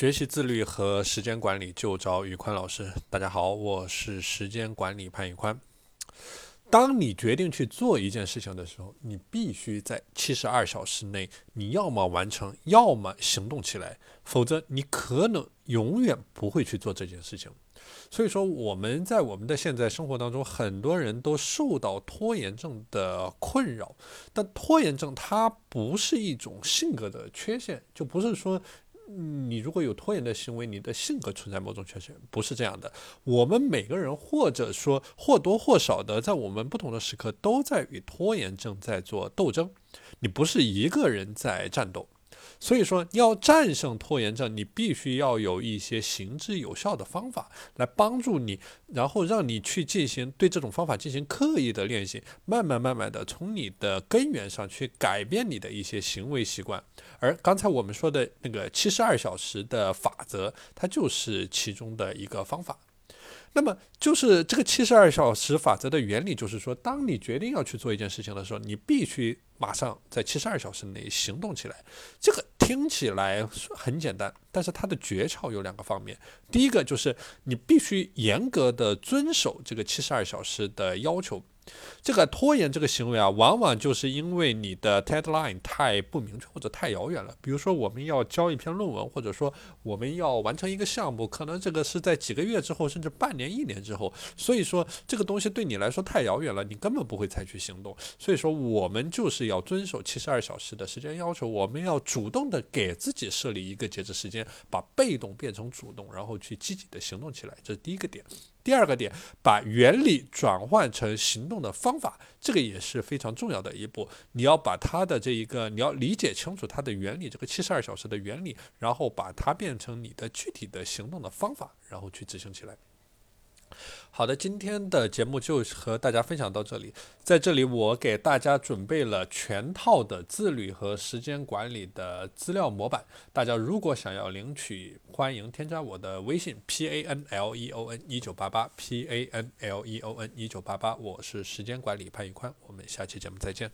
学习自律和时间管理就找宇宽老师。大家好，我是时间管理潘宇宽。当你决定去做一件事情的时候，你必须在72小时内，你要么完成，要么行动起来，否则你可能永远不会去做这件事情。所以说我们在我们的现在生活当中，很多人都受到拖延症的困扰，但拖延症它不是一种性格的缺陷，就不是说你如果有拖延的行为，你的性格存在某种缺陷，不是这样的。我们每个人或者说或多或少的，在我们不同的时刻都在与拖延症在做斗争，你不是一个人在战斗。所以说要战胜拖延症，你必须要有一些行之有效的方法来帮助你，然后让你去进行对这种方法进行刻意的练习，慢慢的从你的根源上去改变你的一些行为习惯。而刚才我们说的那个72小时的法则，它就是其中的一个方法。那么就是这个72小时法则的原理，就是说当你决定要去做一件事情的时候，你必须马上在72小时内行动起来。这个听起来很简单，但是它的诀窍有两个方面。第一个就是你必须严格的遵守这个72小时的要求。这个拖延这个行为啊，往往就是因为你的 deadline 太不明确或者太遥远了。比如说我们要交一篇论文，或者说我们要完成一个项目，可能这个是在几个月之后，甚至半年一年之后，所以说这个东西对你来说太遥远了，你根本不会采取行动。所以说我们就是要遵守72小时的时间要求，我们要主动的给自己设立一个截止时间，把被动变成主动，然后去积极的行动起来。这是第一个点。第二个点，把原理转换成行动的方法，这个也是非常重要的一步。你要把它的这一个，你要理解清楚它的原理，这个72小时的原理，然后把它变成你的具体的行动的方法，然后去执行起来。好的，今天的节目就和大家分享到这里。在这里我给大家准备了全套的自律和时间管理的资料模板，大家如果想要领取，欢迎添加我的微信 PANLEON1988 PANLEON1988， 我是时间管理潘宇宽，我们下期节目再见。